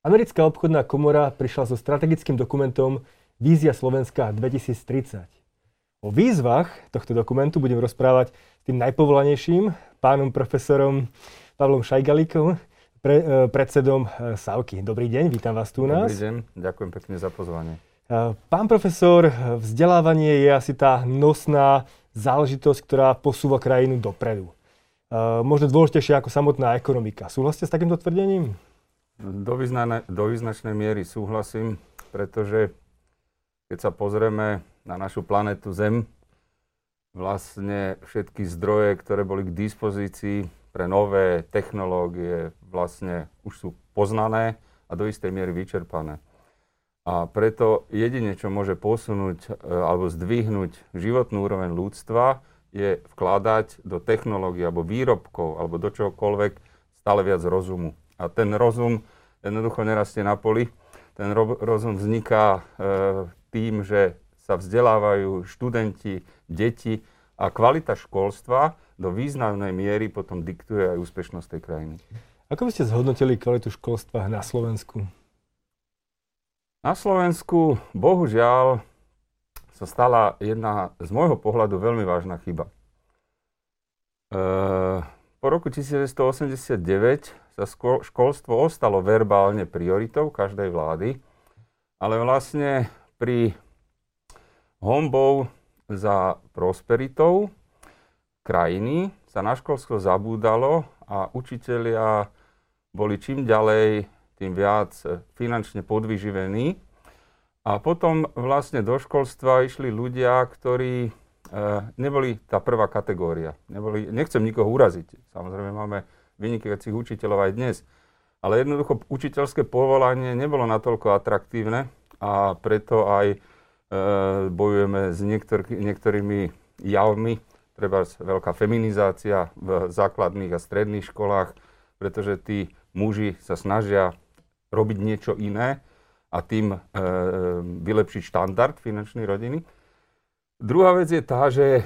Americká obchodná komora prišla so strategickým dokumentom Vízia Slovenska 2030. O výzvach tohto dokumentu budem rozprávať s tým najpovolanejším, pánom profesorom Pavlom Šajgalíkom, predsedom Sávky. Dobrý deň, vítam vás tu u nás. Dobrý deň, ďakujem pekne za pozvanie. Pán profesor, vzdelávanie je asi tá nosná záležitosť, ktorá posúva krajinu dopredu. Možno dôležitejšie ako samotná ekonomika. Súhlasíte s takýmto tvrdením? Do význačnej miery súhlasím, pretože keď sa pozrieme na našu planetu Zem, vlastne všetky zdroje, ktoré boli k dispozícii pre nové technológie, vlastne už sú poznané a do istej miery vyčerpané. A preto jedine, čo môže posunúť alebo zdvihnúť životnú úroveň ľudstva, je vkladať do technológií alebo výrobkov alebo do čohokoľvek stále viac rozumu. A ten rozum jednoducho nerastie na poli. Ten rozum vzniká tým, že sa vzdelávajú študenti, deti a kvalita školstva do významnej miery potom diktuje aj úspešnosť tej krajiny. Ako by ste zhodnotili kvalitu školstva na Slovensku? Na Slovensku, bohužiaľ, sa stala jedna z môjho pohľadu veľmi vážna chyba. Po roku 1989 sa školstvo ostalo verbálne prioritou každej vlády, ale vlastne pri honbou za prosperitou krajiny sa na školstvo zabúdalo a učitelia boli čím ďalej, tým viac finančne podvyživení. A potom vlastne do školstva išli ľudia, ktorí neboli tá prvá kategória. Nechcem nikoho uraziť. Samozrejme máme vynikajúcich učiteľov aj dnes. Ale jednoducho učiteľské povolanie nebolo natoľko atraktívne a preto aj bojujeme s niektorými javmi, treba veľká feminizácia v základných a stredných školách, pretože tí muži sa snažia robiť niečo iné a tým vylepšiť štandard finančnej rodiny. Druhá vec je tá, že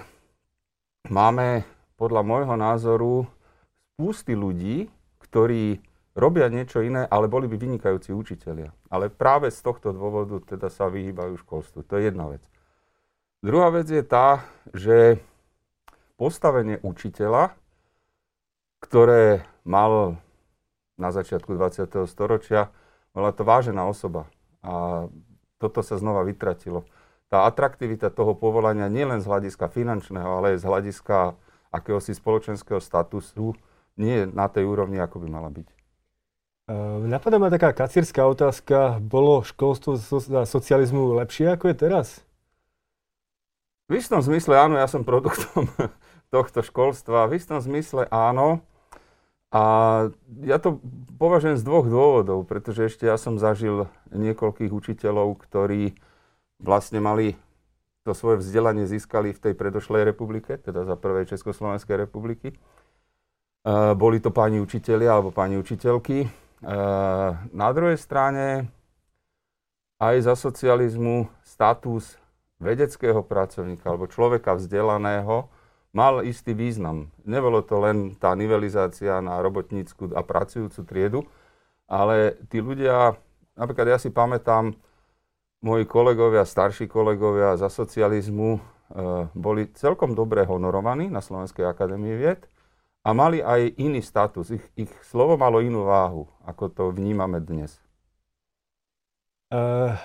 máme podľa môjho názoru spústy ľudí, ktorí robia niečo iné, ale boli by vynikajúci učitelia. Ale práve z tohto dôvodu teda sa vyhýbajú školstvu. To je jedna vec. Druhá vec je tá, že postavenie učiteľa, ktoré mal na začiatku 20. storočia, bola to vážená osoba. A toto sa znova vytratilo. Tá atraktivita toho povolania nielen z hľadiska finančného, ale aj z hľadiska akéhosi spoločenského statusu nie je na tej úrovni, ako by mala byť. Napadá ma taká kacírska otázka. Bolo školstvo za socializmu lepšie, ako je teraz? V istom zmysle áno, ja som produktom tohto školstva. V istom zmysle áno. A ja to považujem z dvoch dôvodov, pretože ešte ja som zažil niekoľkých učiteľov, ktorí vlastne mali to svoje vzdelanie získali v tej predošlej republike, teda za prvej Československej republiky. Boli to páni učitelia alebo páni učiteľky. Na druhej strane aj za socializmu status vedeckého pracovníka alebo človeka vzdelaného mal istý význam. Nebolo to len tá nivelizácia na robotnícku a pracujúcu triedu, ale tí ľudia, napríklad ja si pamätám, moji kolegovia, starší kolegovia za socializmu boli celkom dobre honorovaní na Slovenskej akadémii vied a mali aj iný status. Ich slovo malo inú váhu, ako to vnímame dnes.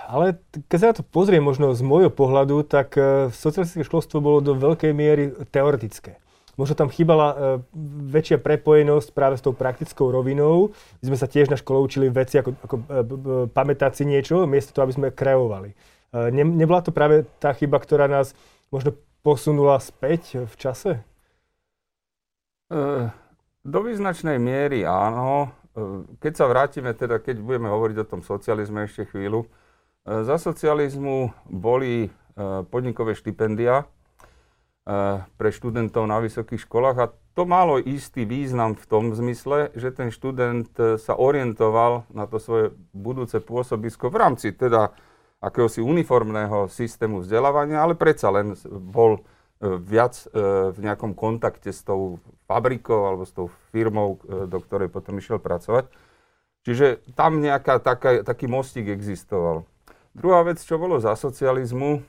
Ale keď sa na to pozrie možno z môjho pohľadu, tak socialistické školstvo bolo do veľkej miery teoretické. Možno tam chýbala väčšia prepojenosť práve s tou praktickou rovinou. My sme sa tiež na škole učili veci, ako pamätať si niečo, miesto toho, aby sme kreovali. Nebola to práve tá chyba, ktorá nás možno posunula späť v čase? Do význačnej miery áno. Keď sa vrátime, teda keď budeme hovoriť o tom socializme ešte chvíľu, za socializmu boli podnikové štipendia pre študentov na vysokých školách a to malo istý význam v tom zmysle, že ten študent sa orientoval na to svoje budúce pôsobisko v rámci teda akéhosi uniformného systému vzdelávania, ale predsa len bol viac v nejakom kontakte s tou fabrikou alebo s tou firmou, do ktorej potom išiel pracovať. Čiže tam nejaká taký mostík existoval. Druhá vec, čo bolo za socializmu,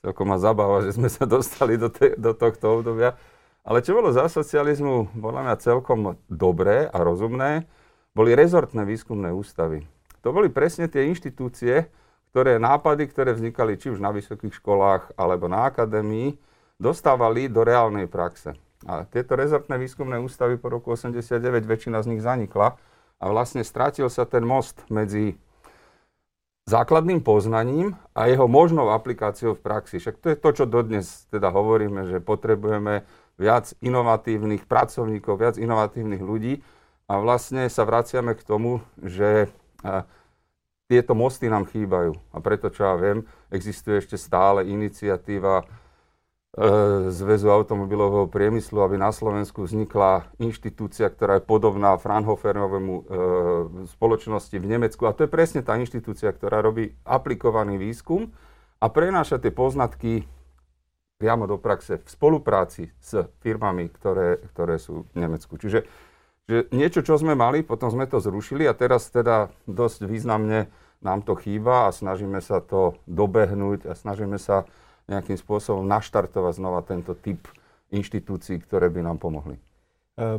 celkom ma zabáva, že sme sa dostali do tohto obdobia, ale čo bolo za socializmu, podľa mňa celkom dobré a rozumné, boli rezortné výskumné ústavy. To boli presne tie inštitúcie, ktoré vznikali či už na vysokých školách alebo na akadémii, dostávali do reálnej praxe. A tieto rezortné výskumné ústavy po roku 1989, väčšina z nich zanikla a vlastne strátil sa ten most medzi základným poznaním a jeho možnou aplikáciou v praxi. Však to je to, čo dodnes teda hovoríme, že potrebujeme viac inovatívnych pracovníkov, viac inovatívnych ľudí a vlastne sa vraciame k tomu, že tieto mosty nám chýbajú. A preto, čo ja viem, existuje ešte stále iniciatíva Zväzu automobilového priemyslu, aby na Slovensku vznikla inštitúcia, ktorá je podobná Fraunhoferovému spoločnosti v Nemecku. A to je presne tá inštitúcia, ktorá robí aplikovaný výskum a prenáša tie poznatky priamo do praxe v spolupráci s firmami, ktoré sú v Nemecku. Čiže že niečo, čo sme mali, potom sme to zrušili a teraz teda dosť významne nám to chýba a snažíme sa to dobehnúť a snažíme sa nejakým spôsobom naštartovať znova tento typ inštitúcií, ktoré by nám pomohli.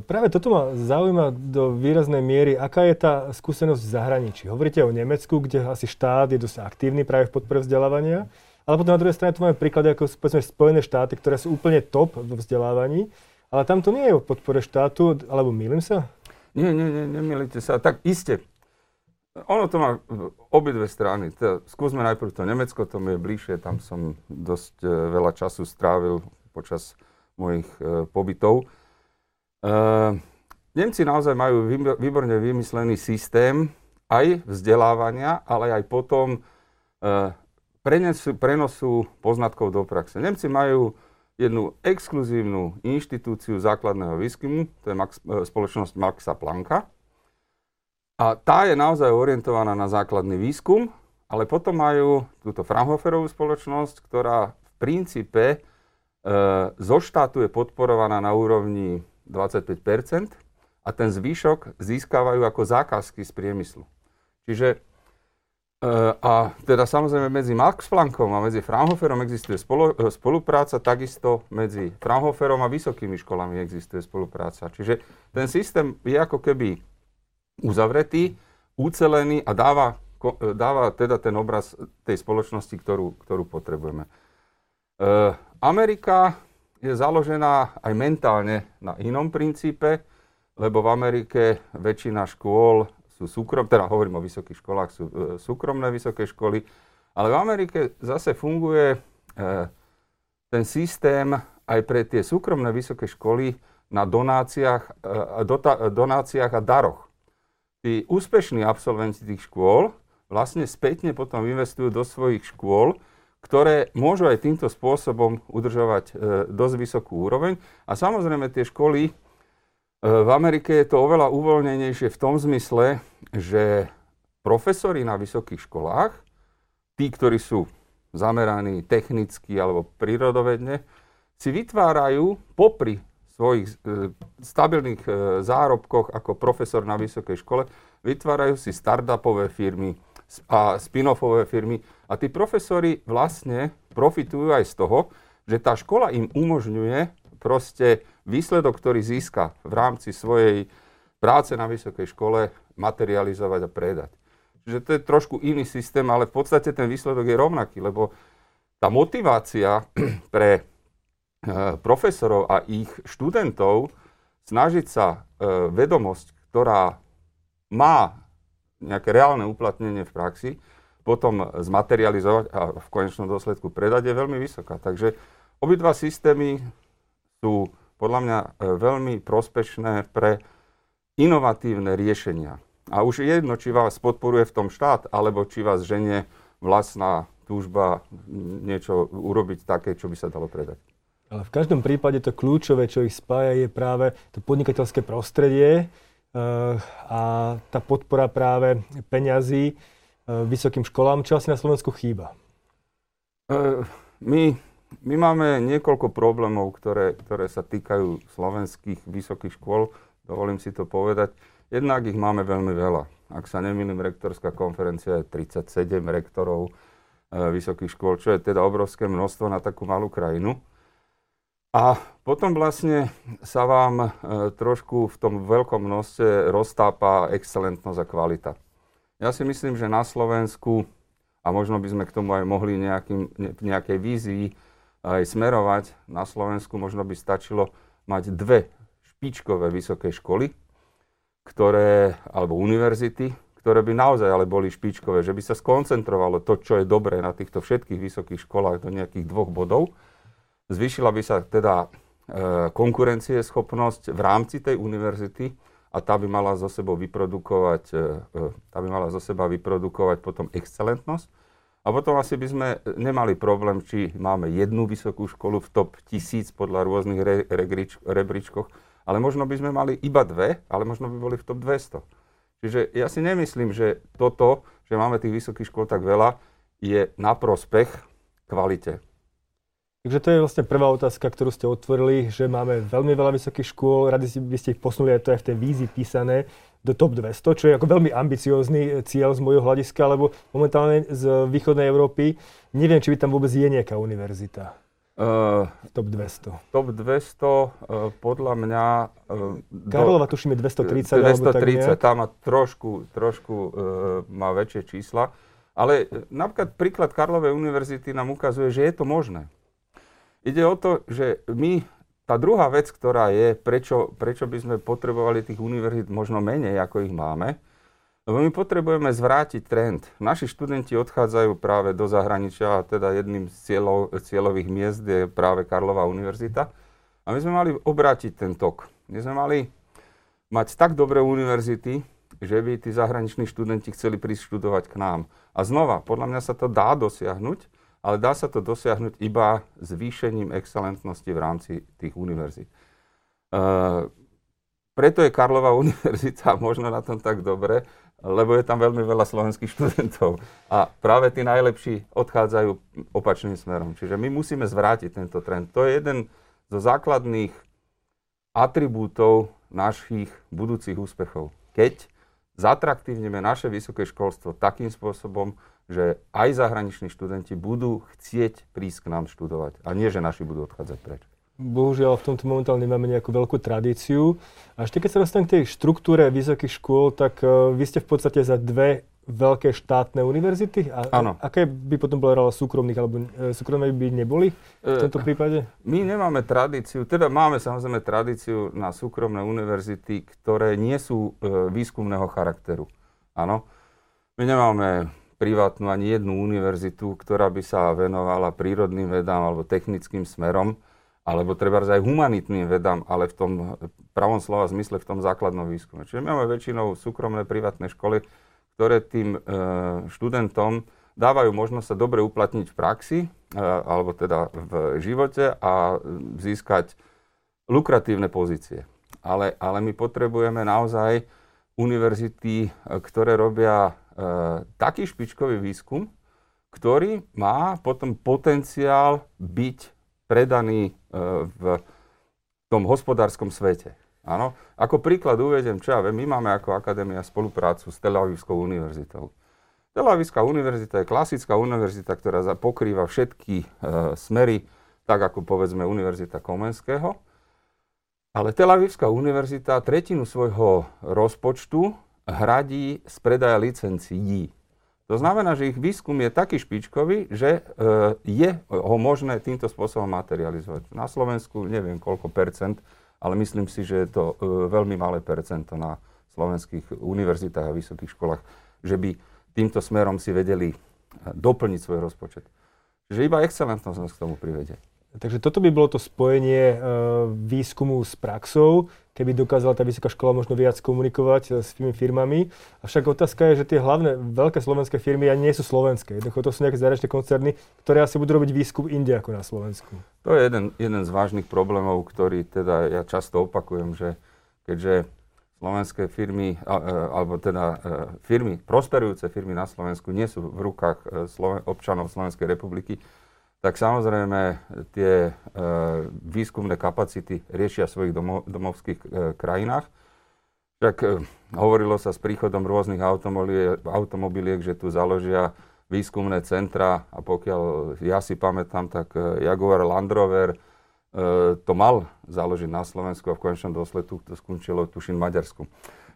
Práve toto ma zaujíma do výraznej miery, aká je tá skúsenosť v zahraničí. Hovoríte o Nemecku, kde asi štát je dosť aktívny práve v podpore vzdelávania. Ale potom na druhej strane tu máme príklady ako povedzme Spojené štáty, ktoré sú úplne top vo vzdelávaní, ale tam to nie je o podpore štátu, alebo mýlim sa? Nie, nemýlite sa. Tak iste. Ono to má obidve strany. Skúsme najprv to Nemecko, to mi je bližšie, tam som dosť veľa času strávil počas mojich pobytov. Nemci naozaj majú výborne vymyslený systém aj vzdelávania, ale aj potom prenosu poznatkov do praxe. Nemci majú jednu exkluzívnu inštitúciu základného výskumu, to je spoločnosť Maxa Plancka. A tá je naozaj orientovaná na základný výskum, ale potom majú túto Fraunhoferovú spoločnosť, ktorá v princípe zo štátu je podporovaná na úrovni 25% a ten zvyšok získavajú ako zákazky z priemyslu. Čiže a teda samozrejme medzi Max Planckom a medzi Fraunhoferom existuje spolupráca, takisto medzi Fraunhoferom a vysokými školami existuje spolupráca. Čiže ten systém je ako keby uzavretý, ucelený a dáva teda ten obraz tej spoločnosti, ktorú potrebujeme. Amerika je založená aj mentálne na inom princípe, lebo v Amerike väčšina škôl teda hovorím o vysokých školách, sú súkromné vysoké školy, ale v Amerike zase funguje ten systém aj pre tie súkromné vysoké školy na donáciách a daroch. Tí úspešní absolventi tých škôl vlastne spätne potom investujú do svojich škôl, ktoré môžu aj týmto spôsobom udržovať dosť vysokú úroveň. A samozrejme tie školy v Amerike je to oveľa uvoľnenejšie v tom zmysle, že profesori na vysokých školách, tí, ktorí sú zameraní technicky alebo prírodovedne, si vytvárajú popri svojich stabilných zárobkoch ako profesor na vysokej škole, vytvárajú si startupové firmy a spin-offové firmy. A tí profesori vlastne profitujú aj z toho, že tá škola im umožňuje proste výsledok, ktorý získa v rámci svojej práce na vysokej škole, materializovať a predať. Čiže to je trošku iný systém, ale v podstate ten výsledok je rovnaký, lebo tá motivácia pre profesorov a ich študentov snažiť sa vedomosť, ktorá má nejaké reálne uplatnenie v praxi, potom zmaterializovať a v konečnom dôsledku predať je veľmi vysoká. Takže obidva systémy sú podľa mňa veľmi prospešné pre inovatívne riešenia. A už jedno, či vás podporuje v tom štát, alebo či vás ženie vlastná túžba niečo urobiť také, čo by sa dalo predať. Ale v každom prípade to kľúčové, čo ich spája, je práve to podnikateľské prostredie a tá podpora práve peňazí vysokým školám, čo asi na Slovensku chýba. My máme niekoľko problémov, ktoré sa týkajú slovenských vysokých škôl, dovolím si to povedať. Jednak ich máme veľmi veľa. Ak sa nemýlim, rektorská konferencia je 37 rektorov vysokých škôl, čo je teda obrovské množstvo na takú malú krajinu. A potom vlastne sa vám trošku v tom veľkom množstve roztápa excelentnosť a kvalita. Ja si myslím, že na Slovensku, a možno by sme k tomu aj mohli nejakej vízii aj smerovať, na Slovensku možno by stačilo mať dve špičkové vysoké školy, alebo univerzity, ktoré by naozaj ale boli špičkové, že by sa skoncentrovalo to, čo je dobré na týchto všetkých vysokých školách do nejakých dvoch bodov. Zvýšila by sa teda konkurencieschopnosť v rámci tej univerzity a tá by mala zo seba vyprodukovať potom excelentnosť. A potom asi by sme nemali problém, či máme jednu vysokú školu v top 1000 podľa rôznych rebríčkoch, ale možno by sme mali iba dve, ale možno by boli v top 200. Čiže ja si nemyslím, že toto, že máme tých vysokých škôl tak veľa, je na prospech kvalite. Takže to je vlastne prvá otázka, ktorú ste otvorili, že máme veľmi veľa vysokých škôl, radi by ste ich posunuli, aj to je v tej vízii písané, do top 200, čo je ako veľmi ambiciózny cieľ z môjho hľadiska, lebo momentálne z východnej Európy neviem, či by tam vôbec je nejaká univerzita. Top 200. Top 200 podľa mňa... Karlova tuším je 230. 230, tá má trošku má väčšie čísla. Ale napríklad príklad Karlovej univerzity nám ukazuje, že je to možné. Ide o to, že tá druhá vec, ktorá je, prečo by sme potrebovali tých univerzít možno menej, ako ich máme, lebo my potrebujeme zvrátiť trend. Naši študenti odchádzajú práve do zahraničia a teda jedným z cieľových miest je práve Karlova univerzita. A my sme mali obrátiť ten tok. My sme mali mať tak dobré univerzity, že by tí zahraniční študenti chceli prísť študovať k nám. A znova, podľa mňa sa to dá dosiahnuť, ale dá sa to dosiahnuť iba zvýšením excelentnosti v rámci tých univerzít. Preto je Karlova univerzita možno na tom tak dobre, lebo je tam veľmi veľa slovenských študentov a práve tí najlepší odchádzajú opačným smerom. Čiže my musíme zvrátiť tento trend. To je jeden zo základných atribútov našich budúcich úspechov. Keď zatraktívnime naše vysoké školstvo takým spôsobom, že aj zahraniční študenti budú chcieť prísť k nám študovať a nie, že naši budú odchádzať preč. Bohužiaľ, v tomto momentálne nemáme nejakú veľkú tradíciu. A ešte keď sa dostanem k tej štruktúre vysokých škôl, tak vy ste v podstate za dve veľké štátne univerzity? Áno. Aké by potom bola súkromných, alebo súkromné by neboli v tomto prípade? My nemáme tradíciu, teda máme samozrejme tradíciu na súkromné univerzity, ktoré nie sú výskumného charakteru. Áno. My nemáme privátnu ani jednu univerzitu, ktorá by sa venovala prírodným vedám alebo technickým smerom, alebo trebárs aj humanitným vedám, ale v tom pravom slova zmysle, v tom základnom výskume. Čiže máme väčšinou súkromné privátne školy, ktoré tým študentom dávajú možnosť sa dobre uplatniť v praxi, alebo teda v živote a získať lukratívne pozície. Ale my potrebujeme naozaj univerzity, ktoré robia taký špičkový výskum, ktorý má potom potenciál byť predaný v tom hospodárskom svete. Áno. Ako príklad uvediem, čo ja viem, my máme ako akadémia spoluprácu s Tel Avivskou univerzitou. Tel Avivská univerzita je klasická univerzita, ktorá pokrýva všetky smery, tak ako povedzme Univerzita Komenského. Ale Tel Avivská univerzita tretinu svojho rozpočtu hradí z predaja licencií. To znamená, že ich výskum je taký špičkový, že je ho možné týmto spôsobom materializovať. Na Slovensku neviem koľko percent, ale myslím si, že je to veľmi malé percento na slovenských univerzitách a vysokých školách, že by týmto smerom si vedeli doplniť svoj rozpočet. Že iba excelentnosť nás k tomu privedie. Takže toto by bolo to spojenie výskumu s praxou, keby dokázala tá vysoká škola možno viac komunikovať s tými firmami. Avšak otázka je, že tie hlavné veľké slovenské firmy ani nie sú slovenské. To sú nejaké zahraničné koncerny, ktoré asi budú robiť výskum inde ako na Slovensku. To je jeden z vážnych problémov, ktorý teda ja často opakujem, že keďže slovenské firmy, alebo teda firmy, prosperujúce firmy na Slovensku nie sú v rukách občanov Slovenskej republiky, tak samozrejme tie výskumné kapacity riešia v svojich domovských krajinách. Však hovorilo sa s príchodom rôznych automobiliek, že tu založia výskumné centra a pokiaľ ja si pamätám, tak Jaguar Land Rover to mal založiť na Slovensku a v konečnom dôsledku to skončilo tuším v Maďarsku.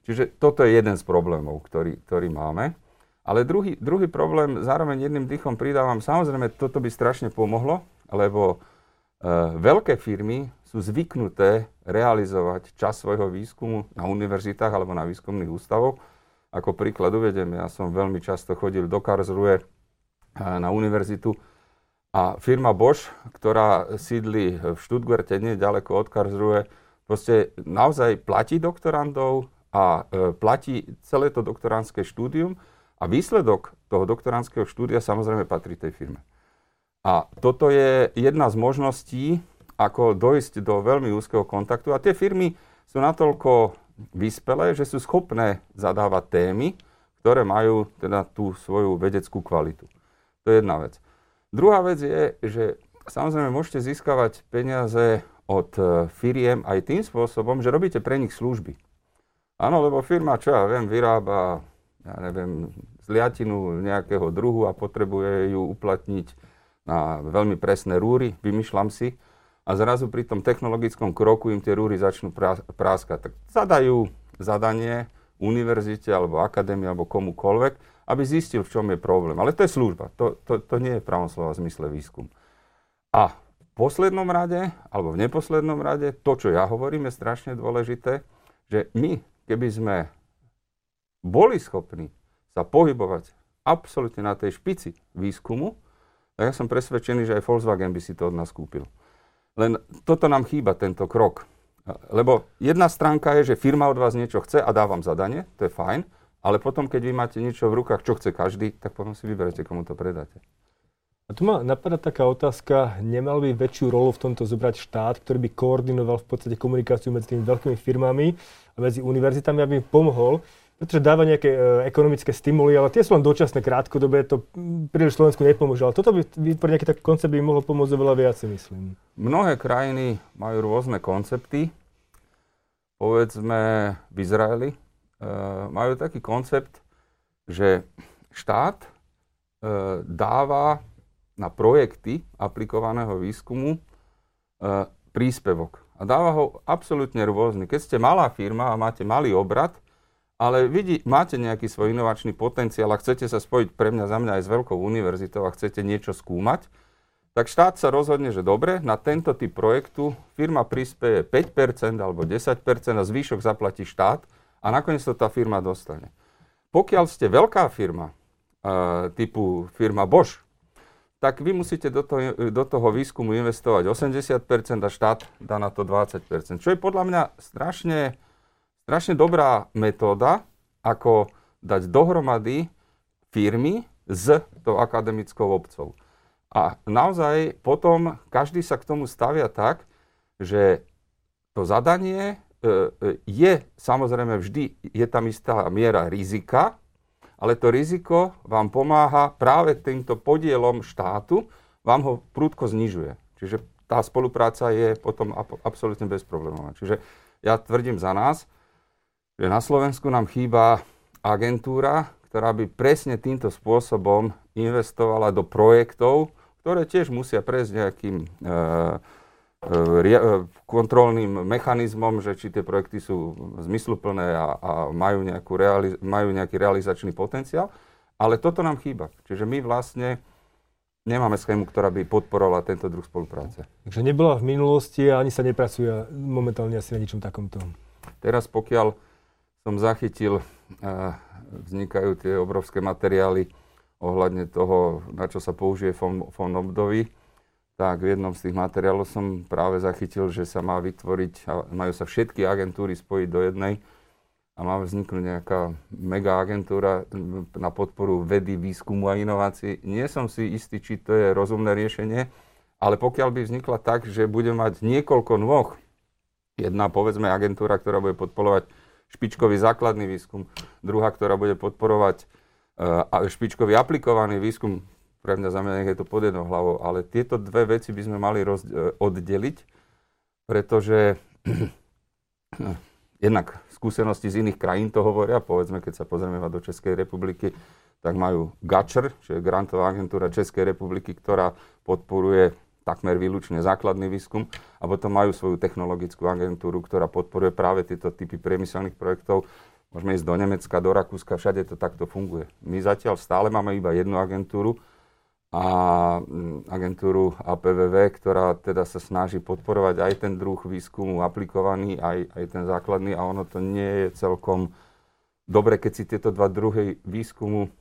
Čiže toto je jeden z problémov, ktorý máme. Ale druhý problém, zároveň jedným dýchom pridávam, samozrejme toto by strašne pomohlo, lebo veľké firmy sú zvyknuté realizovať čas svojho výskumu na univerzitách alebo na výskumných ústavoch. Ako príklad uvediem, ja som veľmi často chodil do Karlsruhe na univerzitu a firma Bosch, ktorá sídli v Stuttgarte, nedaleko od Karlsruhe, proste naozaj platí doktorandov a platí celé to doktorandské štúdium a výsledok toho doktorandského štúdia samozrejme patrí tej firme. A toto je jedna z možností, ako dojsť do veľmi úzkeho kontaktu. A tie firmy sú natoľko vyspelé, že sú schopné zadávať témy, ktoré majú teda tú svoju vedeckú kvalitu. To je jedna vec. Druhá vec je, že samozrejme môžete získavať peniaze od firiem aj tým spôsobom, že robíte pre nich služby. Áno, lebo firma, čo ja viem, vyrába, zliatinu nejakého druhu a potrebuje ju uplatniť na veľmi presné rúry, vymýšľam si, a zrazu pri tom technologickom kroku im tie rúry začnú práskať. Tak zadajú zadanie univerzite, alebo akadémii, alebo komukoľvek, aby zistil, v čom je problém. Ale to je služba, to nie je v pravom slova zmysle výskum. A v poslednom rade, alebo v neposlednom rade, to, čo ja hovorím, je strašne dôležité, že my, keby sme boli schopní sa pohybovať absolútne na tej špici výskumu, tak ja som presvedčený, že aj Volkswagen by si to od nás kúpil. Len toto nám chýba, tento krok. Lebo jedna stránka je, že firma od vás niečo chce a dávam zadanie, to je fajn, ale potom, keď vy máte niečo v rukách, čo chce každý, tak potom si vyberete, komu to predáte. A tu ma napadá taká otázka, nemal by väčšiu rolu v tomto zobrať štát, ktorý by koordinoval v podstate komunikáciu medzi tými veľkými firmami a medzi univerzitami, aby im pomohol, pretože dáva nejaké ekonomické stimuly, ale tie sú len dočasné, krátkodobé, to príliš Slovensku nepomôže. Ale toto by pre nejaký taký koncept by mohlo pomôcť oveľa viac, myslím. Mnohé krajiny majú rôzne koncepty. Povedzme v Izraeli majú taký koncept, že štát dáva na projekty aplikovaného výskumu príspevok. A dáva ho absolútne rôzny. Keď ste malá firma a máte malý obrat, ale máte nejaký svoj inovačný potenciál a chcete sa spojiť pre mňa, za mňa aj s veľkou univerzitou a chcete niečo skúmať, tak štát sa rozhodne, že dobre, na tento typ projektu firma prispieje 5% alebo 10% a zvýšok zaplatí štát a nakoniec to tá firma dostane. Pokiaľ ste veľká firma, typu firma Bosch, tak vy musíte do toho výskumu investovať 80% a štát dá na to 20%, čo je podľa mňa strašne dobrá metóda, ako dať dohromady firmy s tou akademickou obcou. A naozaj potom každý sa k tomu stavia tak, že to zadanie je samozrejme vždy, je tam istá miera rizika, ale to riziko vám pomáha práve týmto podielom štátu, vám ho prudko znižuje. Čiže tá spolupráca je potom absolútne bezproblémová. Čiže ja tvrdím za nás, že na Slovensku nám chýba agentúra, ktorá by presne týmto spôsobom investovala do projektov, ktoré tiež musia prejsť nejakým kontrolným mechanizmom, že či tie projekty sú zmysluplné a majú nejaký realizačný potenciál. Ale toto nám chýba. Čiže my vlastne nemáme schému, ktorá by podporovala tento druh spolupráce. Takže nebola v minulosti a ani sa nepracuje momentálne asi na ničom takomto. Teraz pokiaľ som zachytil, vznikajú tie obrovské materiály ohľadne toho, na čo sa použije fond obnovy, tak v jednom z tých materiálov som práve zachytil, že sa má vytvoriť, majú sa všetky agentúry spojiť do jednej a má vzniknúť nejaká mega agentúra na podporu vedy, výskumu a inovácií. Nie som si istý, či to je rozumné riešenie, ale pokiaľ by vznikla tak, že bude mať niekoľko nôh, jedna povedzme agentúra, ktorá bude podporovať špičkový základný výskum, druhá, ktorá bude podporovať špičkový aplikovaný výskum, pre mňa za mňa nech je to pod jednou hlavou, ale tieto dve veci by sme mali oddeliť, pretože jednak skúsenosti z iných krajín to hovoria, povedzme, keď sa pozrieme do Českej republiky, tak majú Gačr, čiže grantová agentúra Českej republiky, ktorá podporuje takmer výlučne základný výskum, a potom majú svoju technologickú agentúru, ktorá podporuje práve tieto typy priemyselných projektov. Môžeme ísť do Nemecka, do Rakúska, všade to takto funguje. My zatiaľ stále máme iba jednu agentúru, a agentúru APVV, ktorá teda sa snaží podporovať aj ten druh výskumu aplikovaný, aj ten základný, a ono to nie je celkom dobre, keď si tieto dva druhy výskumu,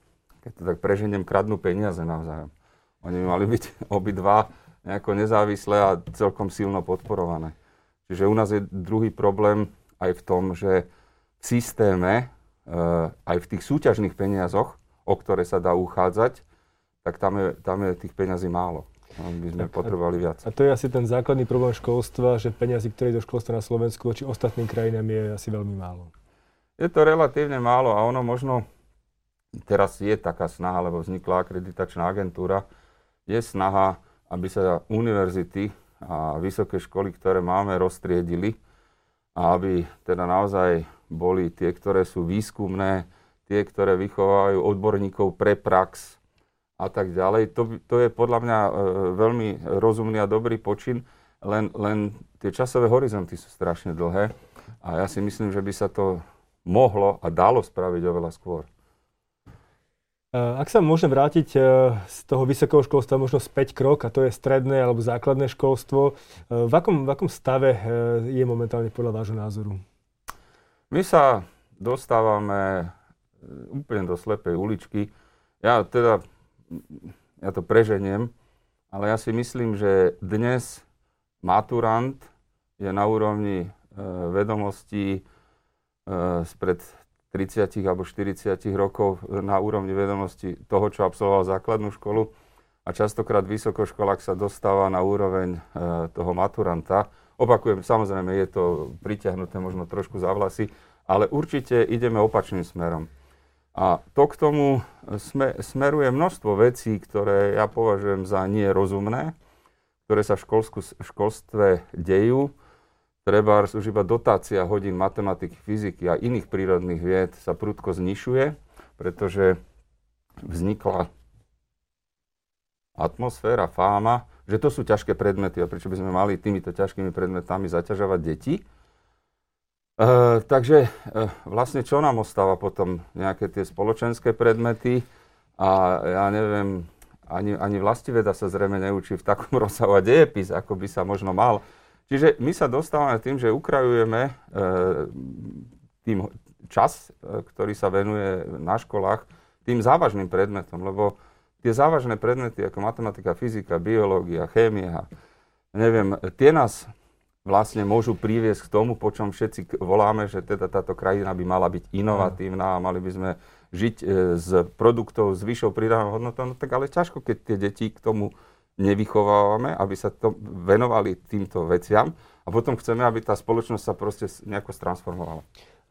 keď to tak preženiem, kradnú peniaze navzájom. Oni by mali byť obidva nejako nezávislé a celkom silno podporované. Čiže u nás je druhý problém aj v tom, že v systéme, aj v tých súťažných peniazoch, o ktoré sa dá uchádzať, tak tam je tých peňazí málo. By sme potrebovali viac. A to je asi ten základný problém školstva, že peňazí, ktoré do školstva na Slovensku voči ostatným krajinám, je asi veľmi málo. Je to relatívne málo, a ono možno teraz je taká snaha, lebo vznikla akreditačná agentúra, je snaha, aby sa univerzity a vysoké školy, ktoré máme, roztriedili, a aby teda naozaj boli tie, ktoré sú výskumné, tie, ktoré vychovajú odborníkov pre prax a tak ďalej. To je podľa mňa veľmi rozumný a dobrý počin, len tie časové horizonty sú strašne dlhé, a ja si myslím, že by sa to mohlo a dalo spraviť oveľa skôr. Ak sa môžem vrátiť z toho vysokého školstva možno späť krok, a to je stredné alebo základné školstvo, v akom stave je momentálne podľa vášho názoru? My sa dostávame úplne do slepej uličky. Ja to preženiem, ale ja si myslím, že dnes maturant je na úrovni vedomostí spred 30 alebo 40 rokov, na úrovni vedomosti toho, čo absolvoval základnú školu, a častokrát vysokoškolák sa dostáva na úroveň toho maturanta. Opakujem, samozrejme, je to pritiahnuté možno trošku za vlasy, ale určite ideme opačným smerom. A to k tomu smeruje množstvo vecí, ktoré ja považujem za nerozumné, ktoré sa v školstve dejú. Trebárs už iba dotácia hodín matematiky, fyziky a iných prírodných vied sa prudko znišuje, pretože vznikla atmosféra, fáma, že to sú ťažké predmety, a prečo by sme mali týmito ťažkými predmetami zaťažovať deti. Takže vlastne čo nám ostáva potom? Nejaké tie spoločenské predmety, a ja neviem, ani vlastiveda sa zrejme neučí v takom rozsahu, a dejepis, ako by sa možno mal. Čiže my sa dostávame tým, že ukrajujeme tým čas, ktorý sa venuje na školách, tým závažným predmetom, lebo tie závažné predmety ako matematika, fyzika, biológia, chémia, neviem, tie nás vlastne môžu priviesť k tomu, po čom všetci voláme, že teda táto krajina by mala byť inovatívna a mali by sme žiť z produktov s vyššou pridanou hodnotou, no tak ale ťažko, keď tie deti k tomu nevychovávame, aby sa to venovali týmto veciam, a potom chceme, aby tá spoločnosť sa proste nejako transformovala.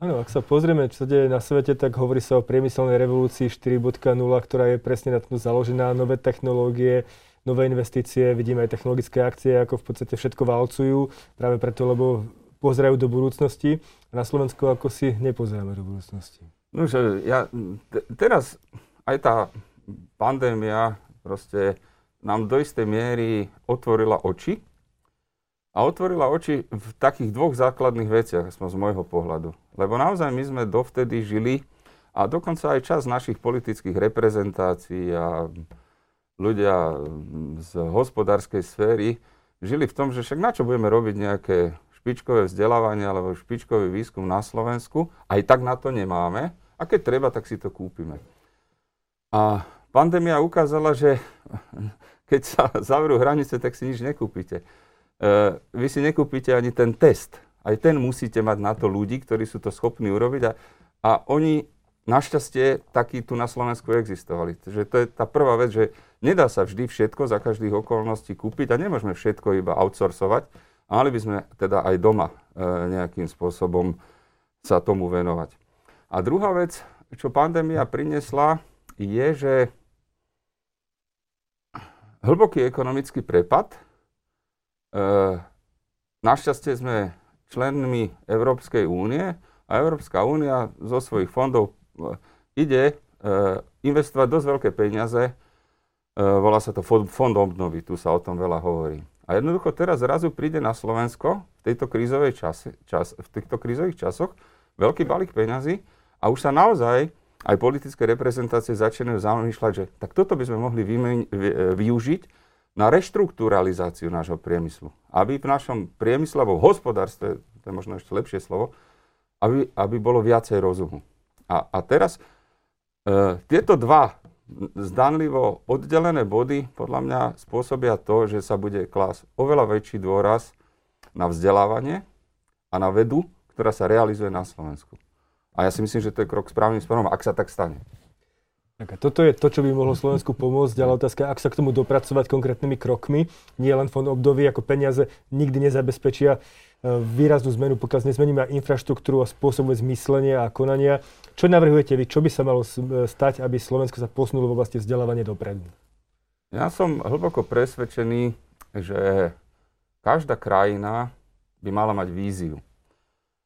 Áno, ak sa pozrieme, čo sa deje na svete, tak hovorí sa o priemyselnej revolúcii 4.0, ktorá je presne na tom založená, nové technológie, nové investície, vidíme aj technologické akcie, ako v podstate všetko valcujú, práve preto, lebo pozerajú do budúcnosti, a na Slovensku ako si nepozeráme do budúcnosti. No, že ja, teraz aj tá pandémia proste nám do istej miery otvorila oči. A otvorila oči v takých dvoch základných veciach, aspoň z môjho pohľadu. Lebo naozaj my sme dovtedy žili, a dokonca aj časť našich politických reprezentácií a ľudia z hospodárskej sféry žili v tom, že však na čo budeme robiť nejaké špičkové vzdelávanie alebo špičkový výskum na Slovensku, aj tak na to nemáme, a keď treba, tak si to kúpime. A pandémia ukázala, že keď sa zavrú hranice, tak si nič nekúpite. Vy si nekúpite ani ten test. Aj ten musíte mať na to ľudí, ktorí sú to schopní urobiť. A oni našťastie takí tu na Slovensku existovali. Takže to je tá prvá vec, že nedá sa vždy všetko za každých okolností kúpiť, a nemôžeme všetko iba outsourcovať. A mali by sme teda aj doma nejakým spôsobom sa tomu venovať. A druhá vec, čo pandémia priniesla, je, že hlboký ekonomický prepad. Našťastie sme členmi Európskej únie a Európska únia zo svojich fondov ide investovať dosť veľké peniaze, volá sa to fond obnovy, tu sa o tom veľa hovorí. A jednoducho teraz zrazu príde na Slovensko v tejto v týchto krízových časoch veľký balík peňazí a už sa naozaj aj politické reprezentácie začínajú zamýšľať, že tak toto by sme mohli využiť na reštrukturalizáciu nášho priemyslu. Aby v našom priemyslovom hospodárstve, to je možno ešte lepšie slovo, aby bolo viacej rozumu. A teraz tieto dva zdanlivo oddelené body podľa mňa spôsobia to, že sa bude klásť oveľa väčší dôraz na vzdelávanie a na vedu, ktorá sa realizuje na Slovensku. A ja si myslím, že to je krok správnym smerom, ak sa tak stane. Tak toto je to, čo by mohlo Slovensku pomôcť, ale otázka, ak sa k tomu dopracovať konkrétnymi krokmi, nie len fond obnovy, ako peniaze nikdy nezabezpečia výraznú zmenu, pokiaľ nezmeníme aj infraštruktúru a spôsob myslenia a konania. Čo navrhujete vy, čo by sa malo stať, aby Slovensko sa posunulo v oblasti vzdelávania dopredu? Ja som hlboko presvedčený, že každá krajina by mala mať víziu.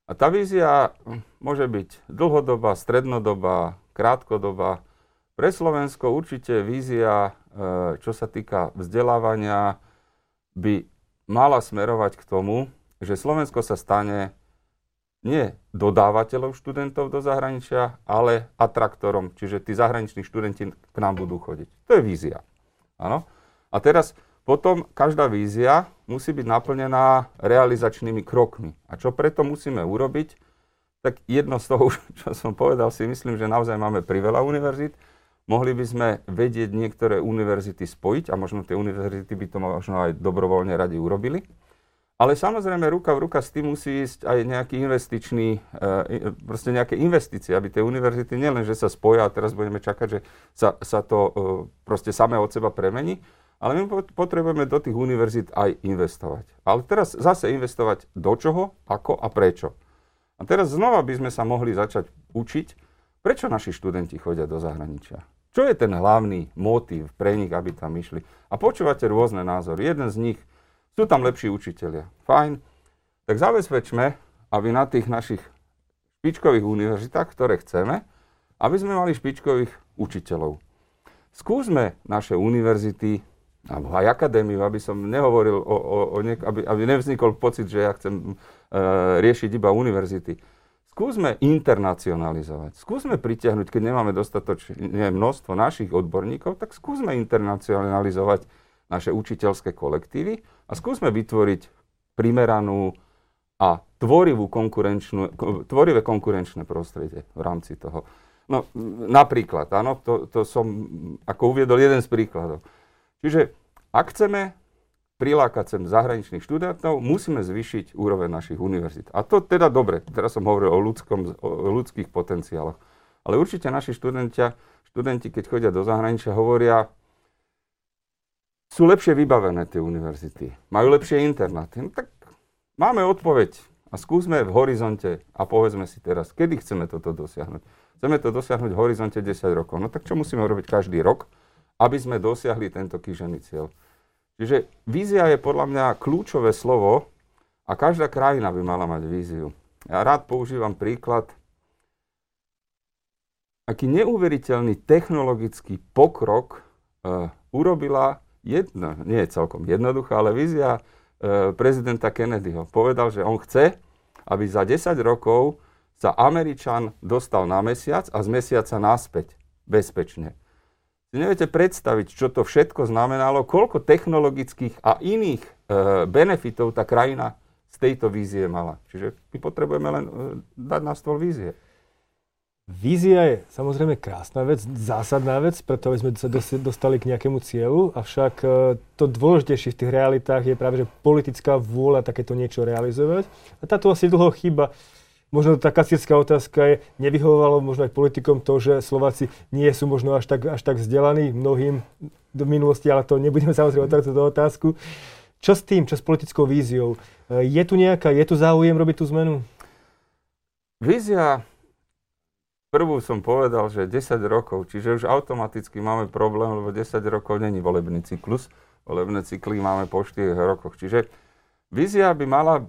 A tá vízia môže byť dlhodobá, strednodobá, krátkodobá. Pre Slovensko určite vízia, čo sa týka vzdelávania, by mala smerovať k tomu, že Slovensko sa stane nie dodávateľom študentov do zahraničia, ale atraktorom, čiže tí zahraniční študenti k nám budú chodiť. To je vízia. Áno. A teraz potom každá vízia musí byť naplnená realizačnými krokmi. A čo preto musíme urobiť? Tak jedno z toho, čo som povedal, si myslím, že naozaj máme priveľa univerzít. Mohli by sme vedieť niektoré univerzity spojiť a možno tie univerzity by to možno aj dobrovoľne radi urobili. Ale samozrejme ruka v ruka s tým musí ísť aj nejaký nejaké investície, aby tie univerzity nielen, že sa spoja a teraz budeme čakať, že sa to proste samé od seba premení, ale my potrebujeme do tých univerzít aj investovať. Ale teraz zase investovať do čoho, ako a prečo. A teraz znova by sme sa mohli začať učiť, prečo naši študenti chodia do zahraničia? Čo je ten hlavný motív pre nich, aby tam išli? A počúvate rôzne názory. Jeden z nich, sú tam lepší učitelia. Fajn. Tak zabezpečme, aby na tých našich špičkových univerzitách, ktoré chceme, aby sme mali špičkových učiteľov. Skúsme naše univerzity, alebo aj akadémiu, aby som nehovoril aby nevznikol pocit, že ja chcem riešiť iba univerzity. Skúsme internacionalizovať. Skúsme pritiahnuť, keď nemáme dostatočné množstvo našich odborníkov, tak skúsme internacionalizovať naše učiteľské kolektívy a skúsme vytvoriť primeranú a tvorivé konkurenčné prostredie v rámci toho. No napríklad, áno, to som ako uviedol jeden z príkladov. Čiže ak chceme prilákať sem zahraničných študentov, musíme zvýšiť úroveň našich univerzít. A to teda dobre, teraz som hovoril o ľudských potenciáloch. Ale určite naši študenti, keď chodia do zahraničia, hovoria, sú lepšie vybavené tie univerzity, majú lepšie internáty. No tak máme odpoveď a skúsme v horizonte a povedzme si teraz, kedy chceme toto dosiahnuť. Chceme to dosiahnuť v horizonte 10 rokov. No tak čo musíme robiť každý rok, aby sme dosiahli tento kýžený cieľ? Čiže vízia je podľa mňa kľúčové slovo a každá krajina by mala mať víziu. Ja rád používam príklad, aký neuveriteľný technologický pokrok urobila nie je celkom jednoduchá, ale vízia prezidenta Kennedyho. Povedal, že on chce, aby za 10 rokov sa Američan dostal na mesiac a z mesiaca naspäť bezpečne. Neviete predstaviť, čo to všetko znamenalo, koľko technologických a iných benefitov tá krajina z tejto vízie mala. Čiže my potrebujeme len dať na stôl vízie. Vízia je samozrejme krásna vec, zásadná vec, preto aby sme sa dostali k nejakému cieľu, avšak to dôležitejšie v tých realitách je práve, že politická vôľa takéto niečo realizovať. A táto asi dlho chýba. Možno tá klasická otázka je, nevyhovovalo možno aj politikom to, že Slováci nie sú možno až tak vzdelaní mnohým do minulosti, ale to nebudeme samozrejme otvárať túto otázku. Čo s tým, čo s politickou víziou? Je tu záujem robiť tú zmenu? Vízia, prvú som povedal, že 10 rokov, čiže už automaticky máme problém, lebo 10 rokov není volebný cyklus. Volebné cykly máme po 4 rokoch, čiže vízia by mala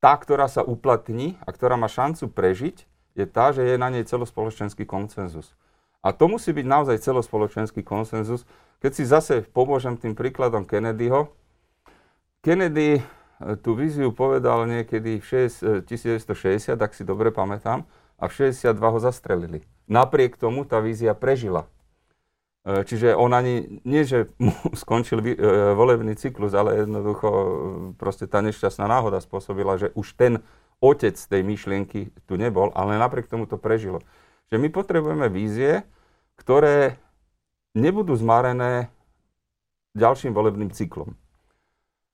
tá, ktorá sa uplatní a ktorá má šancu prežiť, je tá, že je na nej celospoločenský konsenzus. A to musí byť naozaj celospoločenský konsenzus. Keď si zase pomôžem tým príkladom Kennedyho, Kennedy tú víziu povedal niekedy v 1960, ak si dobre pamätám, a v 62 ho zastrelili. Napriek tomu tá vízia prežila. Čiže on ani, nie že mu skončil volebný cyklus, ale jednoducho proste tá nešťastná náhoda spôsobila, že už ten otec tej myšlienky tu nebol, ale napriek tomu to prežilo. Že my potrebujeme vízie, ktoré nebudú zmarené ďalším volebným cyklom.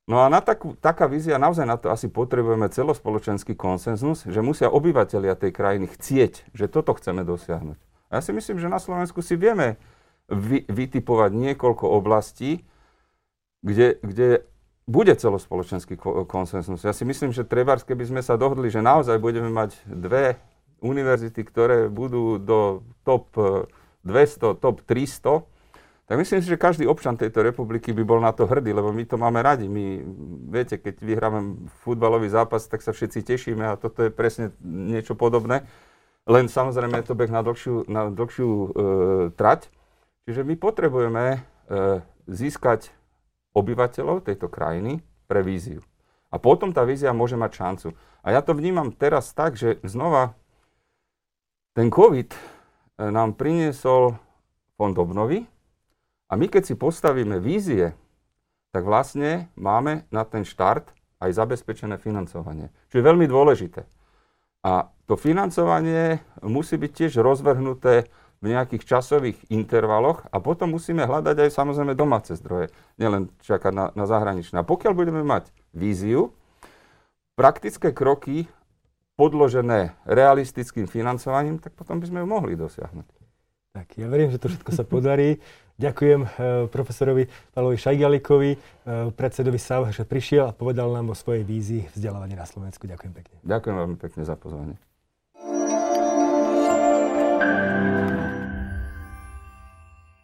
No a na taká vízia naozaj na to asi potrebujeme celospoločenský konsenzus, že musia obyvatelia tej krajiny chcieť, že toto chceme dosiahnuť. A ja si myslím, že na Slovensku si vieme vytipovať niekoľko oblastí, kde bude celospoločenský konsenzus. Ja si myslím, že trebárs, keby sme sa dohodli, že naozaj budeme mať dve univerzity, ktoré budú do top 200, top 300, tak myslím si, že každý občan tejto republiky by bol na to hrdý, lebo my to máme radi. My, viete, keď vyhráme futbalový zápas, tak sa všetci tešíme a toto je presne niečo podobné. Len samozrejme je to beh na dlhšiu trať. Čiže my potrebujeme získať obyvateľov tejto krajiny pre víziu. A potom tá vízia môže mať šancu. A ja to vnímam teraz tak, že znova ten COVID nám priniesol fond obnovy a my keď si postavíme vízie, tak vlastne máme na ten štart aj zabezpečené financovanie, čo je veľmi dôležité. A to financovanie musí byť tiež rozvrhnuté v nejakých časových intervaloch a potom musíme hľadať aj samozrejme domáce zdroje, nielen čakať na zahraničné. A pokiaľ budeme mať víziu, praktické kroky podložené realistickým financovaním, tak potom by sme ju mohli dosiahnuť. Tak, ja verím, že to všetko sa podarí. Ďakujem profesorovi Pavlovi Šajgalíkovi, predsedovi Sávka, že prišiel a povedal nám o svojej vízii vzdelávania na Slovensku. Ďakujem pekne. Ďakujem veľmi pekne za pozvanie.